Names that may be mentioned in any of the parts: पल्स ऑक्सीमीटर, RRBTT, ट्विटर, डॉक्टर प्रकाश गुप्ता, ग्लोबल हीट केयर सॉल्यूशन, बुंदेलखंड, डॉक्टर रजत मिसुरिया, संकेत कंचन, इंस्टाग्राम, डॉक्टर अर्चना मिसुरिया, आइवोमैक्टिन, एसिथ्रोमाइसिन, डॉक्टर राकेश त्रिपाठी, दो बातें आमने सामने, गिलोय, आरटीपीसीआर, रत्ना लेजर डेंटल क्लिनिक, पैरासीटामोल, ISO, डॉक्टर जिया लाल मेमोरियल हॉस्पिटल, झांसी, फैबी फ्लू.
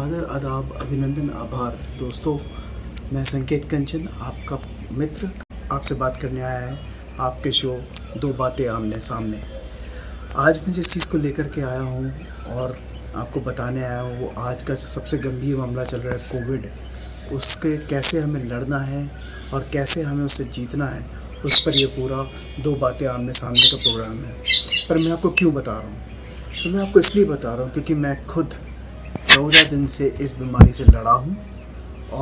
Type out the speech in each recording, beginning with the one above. आदर, आदाब, अभिनंदन, आभार। दोस्तों, मैं संकेत कंचन आपका मित्र आपसे बात करने आया है आपके शो दो बातें आमने सामने। आज मैं जिस चीज़ को लेकर के आया हूं और आपको बताने आया हूं, वो आज का सबसे गंभीर मामला चल रहा है कोविड। उसके कैसे हमें लड़ना है और कैसे हमें उससे जीतना है, उस पर ये पूरा दो बातें आमने सामने का प्रोग्राम है। पर मैं आपको क्यों बता रहा हूँ? तो मैं आपको इसलिए बता रहा हूँ क्योंकि मैं खुद 14 दिन से इस बीमारी से लड़ा हूँ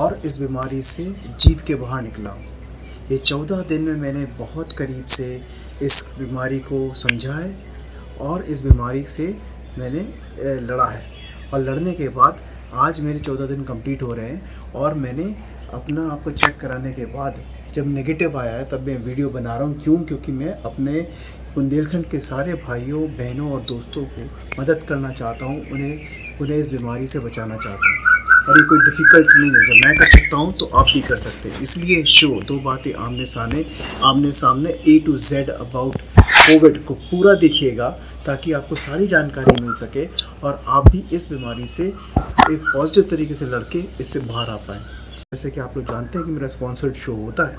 और इस बीमारी से जीत के बाहर निकला हूँ। ये 14 दिन में मैंने बहुत करीब से इस बीमारी को समझा है और इस बीमारी से मैंने लड़ा है। और लड़ने के बाद आज मेरे 14 दिन कंप्लीट हो रहे हैं और मैंने अपना आपको चेक कराने के बाद जब नेगेटिव आया है तब मैं वीडियो बना रहा हूँ। क्यों? क्योंकि मैं अपने बुंदेलखंड के सारे भाइयों, बहनों और दोस्तों को मदद करना चाहता हूँ, उन्हें इस बीमारी से बचाना चाहता हूँ। और ये कोई डिफ़िकल्ट नहीं है, जब मैं कर सकता हूँ तो आप भी कर सकते हैं। इसलिए शो दो बातें आमने सामने A to Z about covid को पूरा देखिएगा ताकि आपको सारी जानकारी मिल सके और आप भी इस बीमारी से एक पॉजिटिव तरीके से लड़ के इससे बाहर आ पाएँ। जैसे कि आप लोग जानते हैं कि मेरा स्पॉन्सर्ड शो होता है,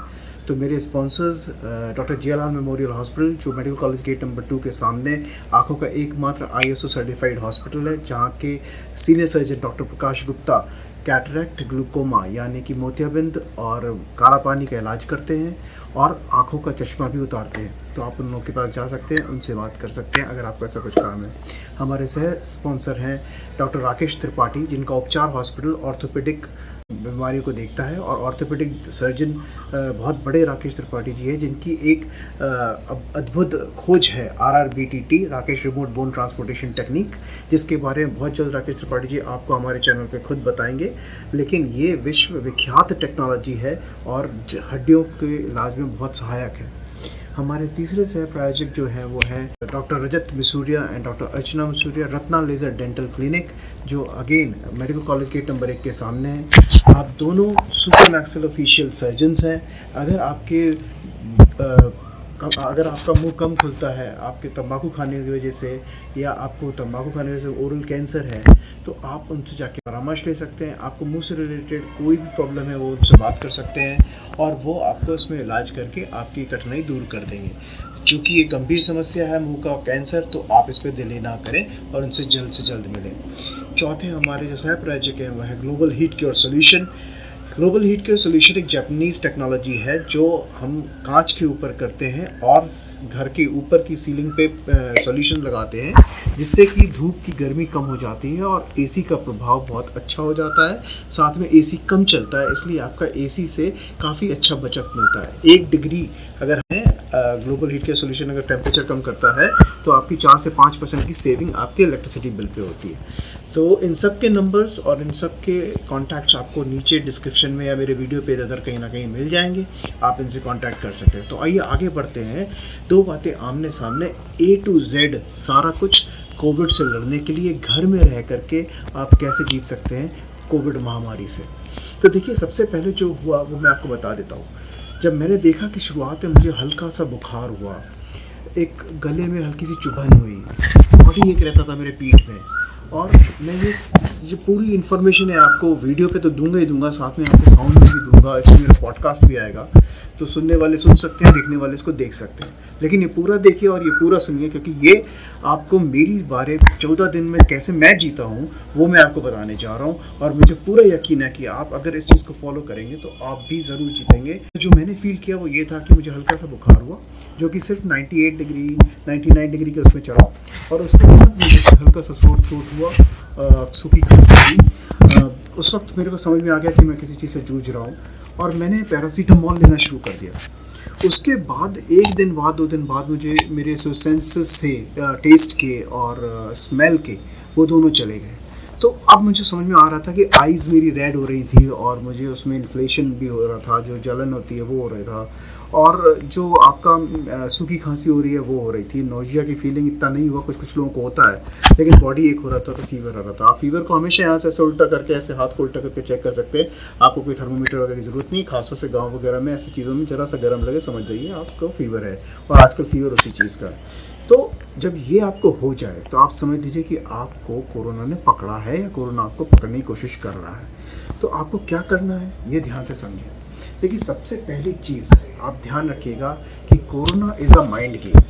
तो मेरे sponsors डॉक्टर जिया लाल मेमोरियल हॉस्पिटल जो मेडिकल कॉलेज गेट नंबर 2 के सामने आंखों का एकमात्र ISO सर्टिफाइड हॉस्पिटल है, जहां के senior surgeon डॉक्टर प्रकाश गुप्ता cataract, glaucoma यानी कि मोतियाबिंद और काला पानी का इलाज करते हैं और आँखों का चश्मा भी उतारते हैं। तो आप उन लोगों के पास जा सकते हैं, उनसे बात कर सकते हैं अगर आपको ऐसा कुछ काम है। हमारे सह स्पॉन्सर हैं डॉक्टर राकेश त्रिपाठी, जिनका उपचार हॉस्पिटल ऑर्थोपेडिक बीमारियों को देखता है और ऑर्थोपेडिक सर्जन बहुत बड़े राकेश त्रिपाठी जी हैं, जिनकी एक अद्भुत खोज है RRBTT Rakesh remote bone transportation technique, जिसके बारे में बहुत जल्द राकेश त्रिपाठी जी आपको हमारे चैनल पे खुद बताएंगे। लेकिन ये विश्व विख्यात टेक्नोलॉजी है और हड्डियों के इलाज में बहुत सहायक है। हमारे तीसरे सह प्रायोजक जो है वो है डॉक्टर रजत मिसुरिया and डॉक्टर अर्चना मिसुरिया, रत्ना लेजर डेंटल क्लिनिक जो again medical college gate number 1 के सामने है। आप दोनों सुपर मैक्सिलोफेशियल सर्जन्स हैं। अगर आपका मुंह कम खुलता है आपके तंबाकू खाने की वजह से, या आपको तंबाकू खाने की वजह से ओरल कैंसर है, तो आप उनसे जाके परामर्श ले सकते हैं। आपको मुंह से रिलेटेड कोई भी प्रॉब्लम है वो उनसे बात कर सकते हैं और वो आपको उसमें इलाज करके आपकी कठिनाई दूर कर देंगे। क्योंकि ये गंभीर समस्या है मुंह का कैंसर, तो आप इस पर देरी ना करें और उनसे जल्द से जल्द मिलें। चौथे हमारे जो सह प्रायोजक हैं वह है ग्लोबल हीट केयर सॉल्यूशन। ग्लोबल हीट केयर सॉल्यूशन एक जापानीज़ टेक्नोलॉजी है जो हम कांच के ऊपर करते हैं और घर के ऊपर की सीलिंग पे सॉल्यूशन लगाते हैं, जिससे कि धूप की गर्मी कम हो जाती है और एसी का प्रभाव बहुत अच्छा हो जाता है। साथ में एसी कम चलता है, इसलिए आपका एसी से काफ़ी अच्छा बचत मिलता है। 1 डिग्री अगर हमें ग्लोबल हीट केयर सॉल्यूशन अगर टेम्परेचर कम करता है तो आपकी 4 से 5% की सेविंग आपके इलेक्ट्रिसिटी बिल पे होती है। तो इन सब के नंबर्स और इन सब के कॉन्टैक्ट्स आपको नीचे डिस्क्रिप्शन में या मेरे वीडियो पे इधर कहीं ना कहीं मिल जाएंगे, आप इनसे कॉन्टैक्ट कर सकते हैं। तो आइए आगे बढ़ते हैं। दो बातें आमने सामने A to Z सारा कुछ कोविड से लड़ने के लिए घर में रह करके आप कैसे जीत सकते हैं कोविड महामारी से। तो देखिए, सबसे पहले जो हुआ वो मैं आपको बता देता हूँ। जब मैंने देखा कि शुरुआत में मुझे हल्का सा बुखार हुआ, एक गले में हल्की सी चुभन हुई, बॉडी एक रहता था मेरे पीठ में, और मैं ये पूरी इन्फॉर्मेशन है आपको वीडियो पे तो दूंगा ही दूंगा, साथ में आपको साउंड में भी दूंगा, इसमें मेरा पॉडकास्ट भी आएगा, तो सुनने वाले सुन सकते हैं, देखने वाले इसको देख सकते हैं। लेकिन ये पूरा देखिए और ये पूरा सुनिए, क्योंकि ये आपको मेरी बारे 14 दिन में कैसे मैं जीता हूँ वो मैं आपको बताने जा रहा हूँ। और मुझे पूरा यकीन है कि आप अगर इस चीज़ को फॉलो करेंगे तो आप भी ज़रूर जीतेंगे। जो मैंने फील किया वो ये था कि मुझे हल्का सा बुखार हुआ जो कि सिर्फ 98 डिग्री 99 डिग्री के उसमें चढ़ा, और उसके बाद मुझे हल्का सा शोर थ्रोट हुआ, सूखी खांसी हुई। उस वक्त मेरे को समझ में आ गया कि मैं किसी चीज़ से जूझ रहा हूँ और मैंने पैरासीटामोल लेना शुरू कर दिया। उसके बाद 1 दिन बाद 2 दिन बाद मुझे मेरे सेंसेस थे टेस्ट के और स्मेल के, वो दोनों चले गए। तो अब मुझे समझ में आ रहा था कि आइज़ मेरी रेड हो रही थी और मुझे उसमें इन्फ्लेशन भी हो रहा था, जो जलन होती है वो हो रहा था, और जो आपका सूखी खांसी हो रही है वो हो रही थी। नोजिया की फीलिंग इतना नहीं हुआ, कुछ लोगों को होता है, लेकिन बॉडी एक हो रहा था तो फीवर आ रहा था। आप फीवर को हमेशा यहाँ से ऐसे उल्टा करके, ऐसे हाथ को उल्टा करके चेक कर सकते हैं, आपको कोई थर्मोमीटर वगैरह की ज़रूरत नहीं। खासतौर से गाँव वगैरह में ऐसी चीज़ों में ज़रा सा गर्म लगे समझ जाइए आपको फीवर है, और आजकल फीवर उसी चीज़ का है। तो जब ये आपको हो जाए तो आप समझ लीजिए कि आपको कोरोना ने पकड़ा है या कोरोना आपको पकड़ने की कोशिश कर रहा है। तो आपको क्या करना है ये ध्यान से समझिए। लेकिन सबसे पहली चीज़ आप ध्यान रखिएगा कि corona is a mind game,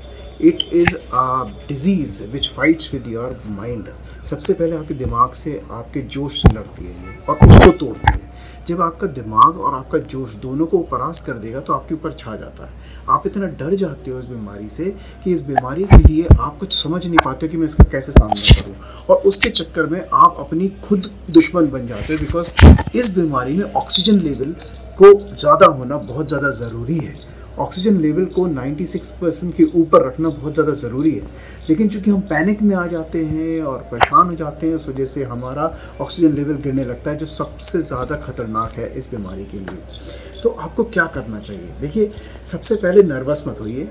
it is a disease which fights with your mind. सबसे पहले आपके दिमाग से आपके जोश से लड़ती है और उसको तोड़ती है। जब आपका दिमाग और आपका जोश दोनों को परास कर देगा तो आपके ऊपर छा जाता है। आप इतना डर जाते हो इस बीमारी से कि इस बीमारी के लिए आप कुछ समझ नहीं पाते कि मैं इसका कैसे सामना करूं, और उसके चक्कर में आप अपनी खुद दुश्मन बन जाते हो। बिकॉज इस बीमारी में ऑक्सीजन लेवल को ज़्यादा होना बहुत ज़्यादा ज़रूरी है। ऑक्सीजन लेवल को 96% के ऊपर रखना बहुत ज़्यादा ज़रूरी है। लेकिन चूंकि हम पैनिक में आ जाते हैं और परेशान हो जाते हैं, उस वजह से हमारा ऑक्सीजन लेवल गिरने लगता है, जो सबसे ज़्यादा खतरनाक है इस बीमारी के लिए। तो आपको क्या करना चाहिए, देखिए सबसे पहले नर्वस मत होइए,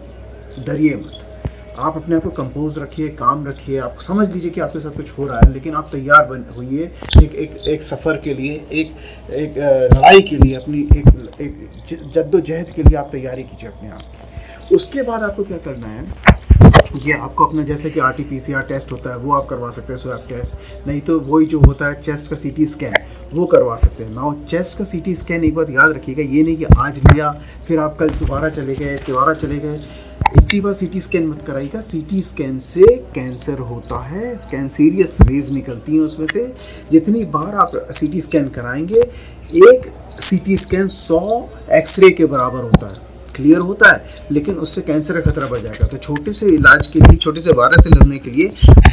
डरिए मत। आप अपने आप को कंपोज रखिए, काम रखिए। आप समझ लीजिए कि आपके साथ कुछ हो रहा है, लेकिन आप तैयार बन होइए एक सफ़र के लिए, एक लड़ाई के लिए, अपनी एक जद्दोजहद के लिए आप तैयारी कीजिए अपने आप की। उसके बाद आपको क्या करना है, ये आपको अपना जैसे कि आरटीपीसीआर टेस्ट होता है वो आप करवा सकते हैं, स्वैब टेस्ट, नहीं तो वही जो होता है चेस्ट का सीटी स्कैन वो करवा सकते हैं। नाउ चेस्ट का सीटी स्कैन एक बात याद रखिएगा, ये नहीं कि आज लिया फिर आप कल दोबारा चले गए। इतनी बार सीटी स्कैन मत कराइएगा। सीटी स्कैन से कैंसर होता है, कैंसीरियस रेज निकलती हैं उसमें से। जितनी बार आप सीटी स्कैन कराएंगे, एक सीटी स्कैन 100 एक्सरे के बराबर होता है, क्लियर होता है, लेकिन उससे कैंसर का खतरा बढ़ जाएगा। तो छोटे से इलाज के लिए, छोटे से वायरस से लड़ने के लिए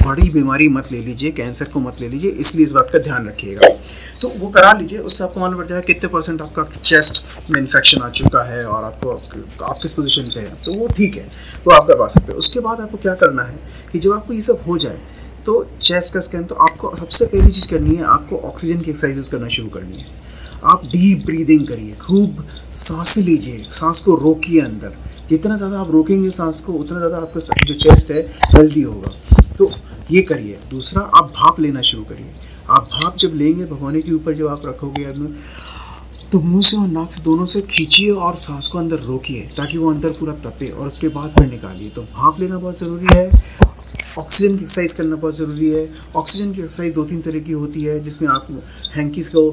बड़ी बीमारी मत ले लीजिए, कैंसर को मत ले लीजिए, इसलिए इस बात का ध्यान रखिएगा। तो वो करा लीजिए, उससे आपको मालूम पड़ जाएगा कितने % आपका चेस्ट में इन्फेक्शन आ चुका है और आपको आप किस पोजीशन पे हैं, तो वो ठीक है, वो आप करवा सकते हैं। उसके बाद आपको क्या करना है कि जब आपको ये सब हो जाए तो चेस्ट का स्कैन, तो आपको सबसे पहली चीज़ करनी है, आपको ऑक्सीजन की एक्सरसाइजेस करना शुरू करनी है। आप डीप ब्रीदिंग करिए, खूब सांसें लीजिए, सांस को रोकिए अंदर। जितना ज़्यादा आप रोकेंगे सांस को, उतना ज़्यादा आपका जो चेस्ट है हेल्दी होगा। तो ये करिए। दूसरा, आप भाप लेना शुरू करिए। आप भाप जब लेंगे, भगोने के ऊपर जब आप रखोगे तो मुंह से और नाक से दोनों से खींचिए और सांस को अंदर रोकिए ताकि वो अंदर पूरा तपे, और उसके बाद फिर निकालिए। तो भाप लेना बहुत ज़रूरी है। ऑक्सीजन की एक्सरसाइज करना बहुत ज़रूरी है। ऑक्सीजन की एक्सरसाइज 2-3 तरह की होती है, जिसमें आप हैंकीज को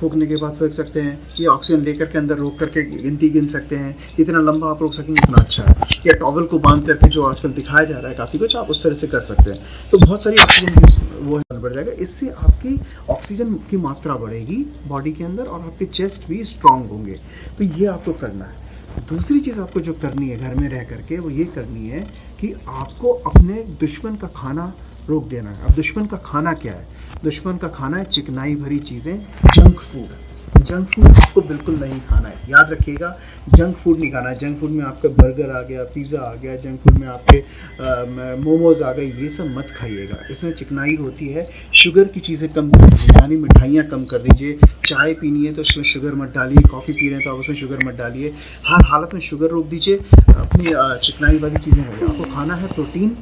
फूकने के बाद फेंक सकते हैं, या ऑक्सीजन लेकर के अंदर रोक करके गिनती गिन सकते हैं। जितना लंबा आप रोक सकेंगे उतना अच्छा है, या टॉवल को बांध करके जो आजकल दिखाया जा रहा है काफ़ी कुछ, आप उस तरह से कर सकते हैं। तो बहुत सारी ऑक्सीजन वो बढ़ जाएगा, इससे आपकी ऑक्सीजन की मात्रा बढ़ेगी बॉडी के अंदर और आपके चेस्ट भी स्ट्रांग होंगे। तो ये आपको करना है। दूसरी चीज़ आपको जो करनी है घर में रह करके, वो ये करनी है कि आपको अपने दुश्मन का खाना रोक देना है। अब दुश्मन का खाना क्या है? दुश्मन का खाना है चिकनाई भरी चीज़ें, जंक फूड। जंक फूड आपको बिल्कुल नहीं खाना है, याद रखिएगा। जंक फूड नहीं खाना है। जंक फूड में आपका बर्गर आ गया, पिज़्ज़ा आ गया, जंक फूड में आपके मोमोज आ गए, ये सब मत खाइएगा। इसमें चिकनाई होती है। शुगर की चीज़ें कम कर दीजिए, यानी मिठाइयाँ कम कर दीजिए। चाय पीनी है तो उसमें शुगर मत डालिए, कॉफ़ी पी रहे हैं तो आप उसमें शुगर मत डालिए। हर हालत में शुगर रोक दीजिए, अपनी चिकनाई वाली चीज़ें हो गई। आपको खाना है प्रोटीन,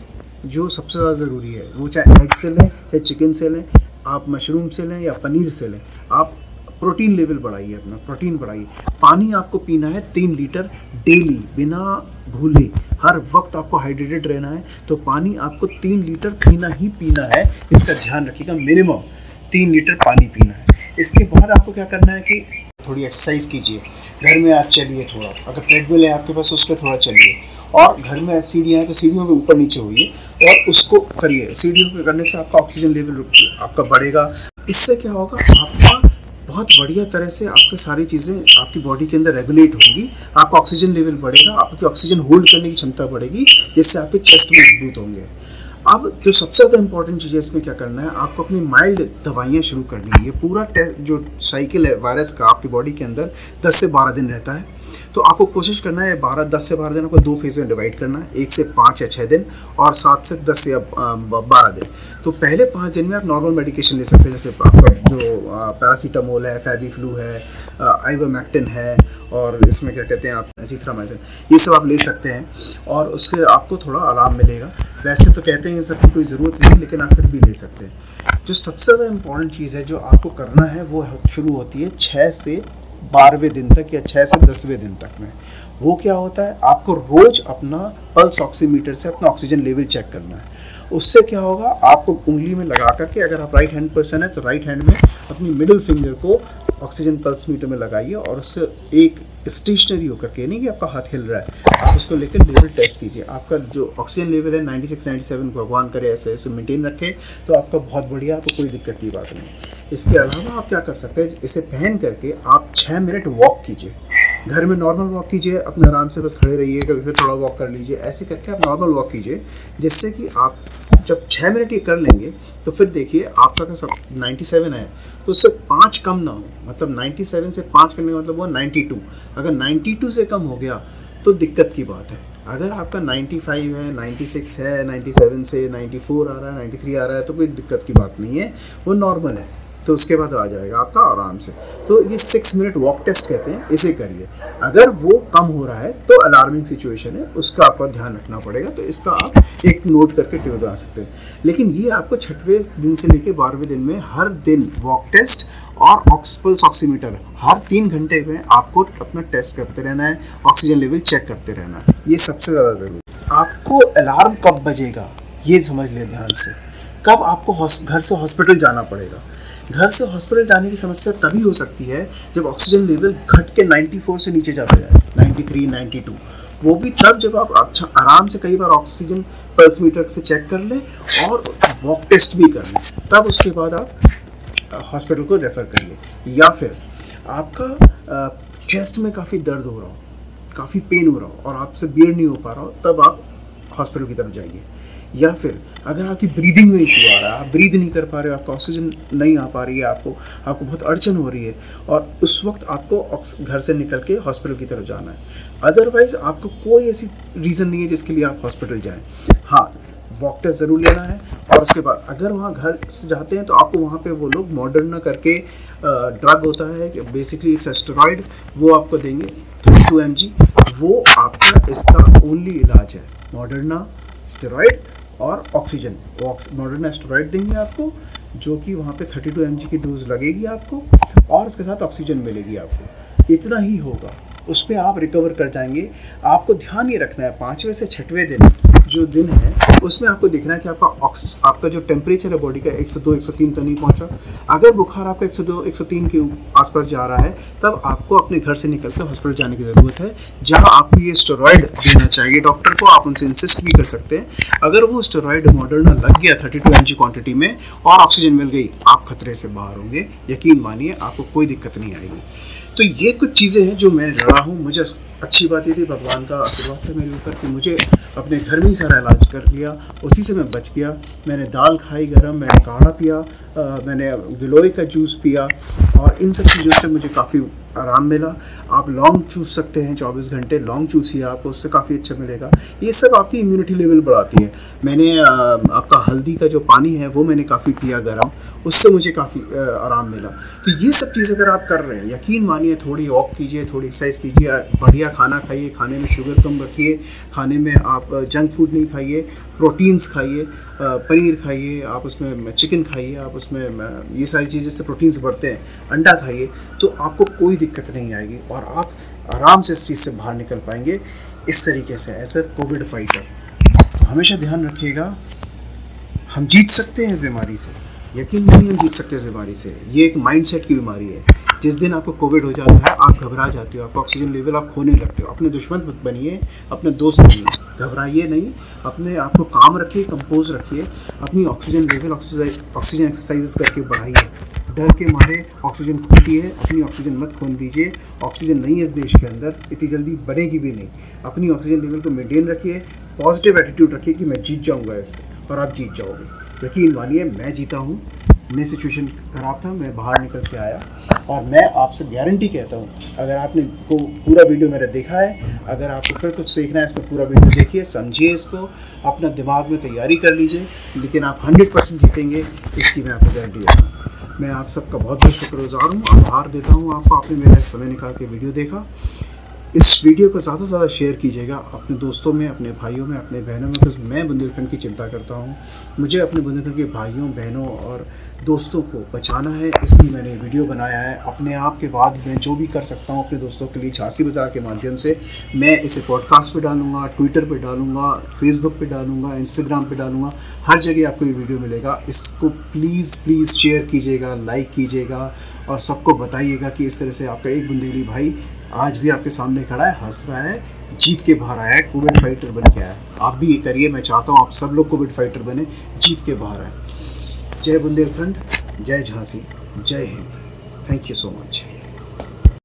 जो सबसे ज़्यादा ज़रूरी है, वो चाहे एग से लें, चाहे चिकन से लें, आप मशरूम से लें या पनीर से लें। आप प्रोटीन लेवल बढ़ाइए, अपना प्रोटीन बढ़ाइए। पानी आपको पीना है 3 लीटर डेली, बिना भूले, हर वक्त आपको हाइड्रेटेड रहना है। तो पानी आपको 3 लीटर पीना ही पीना है, इसका ध्यान रखिएगा। मिनिमम 3 लीटर पानी पीना है। इसके बाद आपको क्या करना है कि थोड़ी एक्सरसाइज कीजिए। घर में आप चलिए थोड़ा, अगर ट्रेडमिल है आपके पास उस पर थोड़ा चलिए, और घर में सीढ़ियाँ हैं तो सीढ़ियों के ऊपर नीचे होइए और उसको करिए। सीढ़ियों पे करने से आपका ऑक्सीजन लेवल आपका बढ़ेगा। इससे क्या होगा, आपका बहुत बढ़िया तरह से आपकी सारी चीज़ें आपकी बॉडी के अंदर रेगुलेट होंगी, आपका ऑक्सीजन लेवल बढ़ेगा, आपकी ऑक्सीजन होल्ड करने की क्षमता बढ़ेगी, जिससे आपके चेस्ट मजबूत होंगे। अब जो सबसे ज़्यादा इंपॉर्टेंट चीज़ है, इसमें क्या करना है, आपको अपनी माइल्ड दवाइयाँ शुरू करनी है। ये पूरा जो साइकिल है वायरस का आपकी बॉडी के अंदर 10 से 12 दिन रहता है। तो आपको कोशिश करना है 10 से 12 दिन आपको 2 फेज में डिवाइड करना है, 1 से 5 या 6 दिन, और 7 से 10 या 12 दिन। तो पहले 5 दिन में आप नॉर्मल मेडिकेशन ले सकते हैं, जैसे आपका जो पैरासीटामोल है, फैबी फ्लू है, आइवोमैक्टिन है, और इसमें क्या कहते हैं आप एसिथ्रोमाइसिन, ये सब आप ले सकते हैं, और उससे आपको थोड़ा आराम मिलेगा। वैसे तो कहते हैं इन सब की कोई ज़रूरत नहीं, लेकिन आप फिर भी ले सकते हैं। जो सबसे ज़्यादा इम्पॉर्टेंट चीज़ है जो आपको करना है, वो शुरू होती है 6 से 12वें दिन तक या 6 से 10वें दिन तक में। वो क्या होता है, आपको रोज अपना पल्स ऑक्सीमीटर से अपना ऑक्सीजन लेवल चेक करना है। उससे क्या होगा, आपको उंगली में लगा करके, अगर आप राइट हैंड पर्सन है तो राइट हैंड में अपनी मिडिल फिंगर को ऑक्सीजन पल्स मीटर में लगाइए और उससे एक स्टेशनरी होकर के, नहीं कि आपका हाथ हिल रहा है, आप उसको लेकर लेवल टेस्ट कीजिए। आपका जो ऑक्सीजन लेवल है 96-97 भगवान करे ऐसे ऐसे मेंटेन रखें तो आपका बहुत बढ़िया, आपको कोई दिक्कत की बात नहीं। इसके अलावा आप क्या कर सकते हैं, इसे पहन करके आप 6 मिनट वॉक कीजिए, घर में नॉर्मल वॉक कीजिए, अपने आराम से बस खड़े रहिए, कभी फिर थोड़ा वॉक कर लीजिए, ऐसे करके आप नॉर्मल वॉक कीजिए, जिससे कि आप जब 6 मिनट ये कर लेंगे तो फिर देखिए आपका अगर 97 है तो उससे 5 कम ना हो, मतलब 97 से 5 करने का मतलब वो 92, अगर 92 से कम हो गया तो दिक्कत की बात है। अगर आपका 95 है, 96 है, 97 से 94 आ रहा है, 93 आ रहा है तो कोई दिक्कत की बात नहीं है, वो नॉर्मल है, तो उसके बाद आ जाएगा आपका आराम से। तो ये 6 मिनट वॉक टेस्ट कहते हैं, इसे करिए। अगर वो कम हो रहा है तो अलार्मिंग सिचुएशन है, उसका आपका ध्यान रखना पड़ेगा, तो इसका आप एक नोट करके टिप बना सकते हैं। लेकिन ये आपको 6वें दिन से लेकर 12वें दिन में हर दिन वॉक टेस्ट और पल्स ऑक्सीमीटर हर 3 घंटे में आपको अपना टेस्ट करते रहना है, ऑक्सीजन लेवल चेक करते रहना है, ये सबसे ज़्यादा ज़रूरी। आपको अलार्म कब बजेगा ये समझ लें ध्यान से, कब आपको घर से हॉस्पिटल जाना पड़ेगा। घर से हॉस्पिटल जाने की समस्या तभी हो सकती है जब ऑक्सीजन लेवल घट के 94 से नीचे जाता जाए, 93, 92, वो भी तब जब आप अच्छा आराम से कई बार ऑक्सीजन पल्स मीटर से चेक कर लें और वॉक टेस्ट भी कर लें, तब उसके बाद आप हॉस्पिटल को रेफ़र करिए। या फिर आपका चेस्ट में काफ़ी दर्द हो रहा हो, काफ़ी पेन हो रहा हो और आपसे बियर नहीं हो पा रहा हो, तब आप हॉस्पिटल की तरफ जाइए। या फिर अगर आपकी ब्रीदिंग में इशू आ रहा है, आप ब्रीद नहीं कर पा रहे हो, आपको ऑक्सीजन नहीं आ पा रही है, आपको बहुत अड़चन हो रही है और उस वक्त आपको घर से निकल के हॉस्पिटल की तरफ जाना है। अदरवाइज़ आपको कोई ऐसी रीज़न नहीं है जिसके लिए आप हॉस्पिटल जाएं। हाँ, वॉक टेस्ट ज़रूर लेना है और उसके बाद अगर वहाँ घर से जाते हैं तो आपको वहाँ पे वो लोग मॉडर्ना करके ड्रग होता है, बेसिकली इट्स स्टेरॉइड, वो आपको देंगे 2 mg, वो आपका इसका ओनली इलाज है, मॉडर्ना स्टेरॉइड और ऑक्सीजन। मॉडर्न एस्टेरॉइड देंगे आपको, जो कि वहाँ पे 32 mg की डोज लगेगी आपको और उसके साथ ऑक्सीजन मिलेगी आपको, इतना ही होगा, उस पर आप रिकवर कर जाएंगे। आपको ध्यान ये रखना है 5वें से 6वें दिन जो दिन है उसमें आपको देखना है कि आपका जो टेम्परेचर है बॉडी का 102-103 तो नहीं पहुँचा। अगर बुखार आपका 102-103 के आसपास जा रहा है तब आपको अपने घर से निकल कर हॉस्पिटल जाने की ज़रूरत है, जहाँ आपको ये स्टेरॉइड देना चाहिए डॉक्टर को, आप उनसे इंसिस्ट भी कर सकते हैं। अगर वो स्टेरॉइड मॉडर्ना लग गया 32 mg क्वान्टिटी में और ऑक्सीजन मिल गई, आप खतरे से बाहर होंगे, यकीन मानिए आपको कोई दिक्कत नहीं आएगी। तो ये कुछ चीज़ें हैं जो मैं लड़ा हूँ। मुझे अच्छी बात ये थी, भगवान का आशीर्वाद था मेरे ऊपर कि मुझे अपने घर में ही सारा इलाज कर लिया, उसी से मैं बच गया। मैंने दाल खाई गरम, मैंने काढ़ा पिया, मैंने गिलोय का जूस पिया और इन सब चीज़ों से मुझे काफ़ी आराम मिला। आप लौंग चूस सकते हैं, 24 घंटे लौंग चूसिए आप, उससे काफ़ी अच्छा मिलेगा। ये सब आपकी इम्यूनिटी लेवल बढ़ाती है। मैंने आपका हल्दी का जो पानी है वो मैंने काफ़ी पिया गरम, उससे मुझे काफ़ी आराम मिला। तो ये सब चीज़ अगर आप कर रहे हैं, यकीन मानिए थोड़ी वॉक कीजिए, थोड़ी एक्सरसाइज कीजिए, बढ़िया खाना खाइए, खाने में शुगर कम रखिए, खाने में आप जंक फूड नहीं खाइए, प्रोटीन्स खाइए, पनीर खाइए, आप उसमें चिकन खाइए, आप उसमें ये सारी चीज़ें जिससे प्रोटीन्स बढ़ते हैं, अंडा खाइए, तो आपको कोई दिक्कत नहीं आएगी और आप आराम से इस चीज़ से बाहर निकल पाएंगे। इस तरीके से एज ए कोविड फाइटर तो हमेशा ध्यान रखिएगा, हम जीत सकते हैं इस बीमारी से, यकीन नहीं हम जीत सकते इस बीमारी से। ये एक माइंडसेट की बीमारी है। जिस दिन आपको कोविड हो जाता है आप घबरा जाते हो, आपका ऑक्सीजन लेवल आप खोने लगते हो। अपने दुश्मन मत बनिए, अपने दोस्त बनिए, घबराइए नहीं, अपने आप को काम रखिए, कंपोज रखिए, अपनी ऑक्सीजन लेवल ऑक्सीजन एक्सरसाइज करके बढ़ाइए। डर के मारे ऑक्सीजन खोती है, अपनी ऑक्सीजन मत खोन दीजिए। ऑक्सीजन नहीं है इस देश के अंदर, इतनी जल्दी बनेगी भी नहीं। अपनी ऑक्सीजन लेवल को मेनटेन रखिए, पॉजिटिव एटीट्यूड रखिए कि मैं जीत जाऊँगा इससे, और आप जीत जाओगे, यकीन मानिए मैं जीता हूँ। मैं सिचुएशन ख़राब था, मैं बाहर निकल के आया और मैं आपसे गारंटी कहता हूँ, अगर आपने को पूरा वीडियो मेरा देखा है, अगर आपको फिर कुछ सीखना है इसको पूरा वीडियो देखिए, समझिए इसको, अपना दिमाग में तैयारी कर लीजिए, लेकिन आप 100% जीतेंगे, इसकी मैं आपको गारंटी देता हूँ। मैं आप सबका बहुत बहुत शुक्रगुजार हूँ, आभार देता हूँ आपको, आपने मेरा समय निकाल के वीडियो देखा। इस वीडियो को ज़्यादा से ज़्यादा शेयर कीजिएगा अपने दोस्तों में, अपने भाइयों में, अपने बहनों में, क्योंकि मैं बुंदेलखंड की चिंता करता हूँ। मुझे अपने बुंदेलखंड के भाइयों, बहनों और दोस्तों को बचाना है, इसलिए मैंने वीडियो बनाया है। अपने आप के बाद मैं जो भी कर सकता हूँ अपने दोस्तों के लिए झांसी बाजार के माध्यम से मैं इसे पॉडकास्ट पे डालूंगा, ट्विटर पे डालूंगा, फेसबुक पे डालूंगा, इंस्टाग्राम पे डालूंगा, हर जगह आपको ये वीडियो मिलेगा। इसको प्लीज़ शेयर कीजिएगा, लाइक कीजिएगा और सबको बताइएगा कि इस तरह से आपका एक बुंदेली भाई आज भी आपके सामने खड़ा है, हंस रहा है, जीत के बाहर आया है, कोविड फाइटर बन के आया है। आप भी ये करिए, मैं चाहता हूँ आप सब लोग कोविड फाइटर बने, जीत के बाहर आए। जय बुंदेलखंड, जय झांसी, जय Hind. Thank you so much.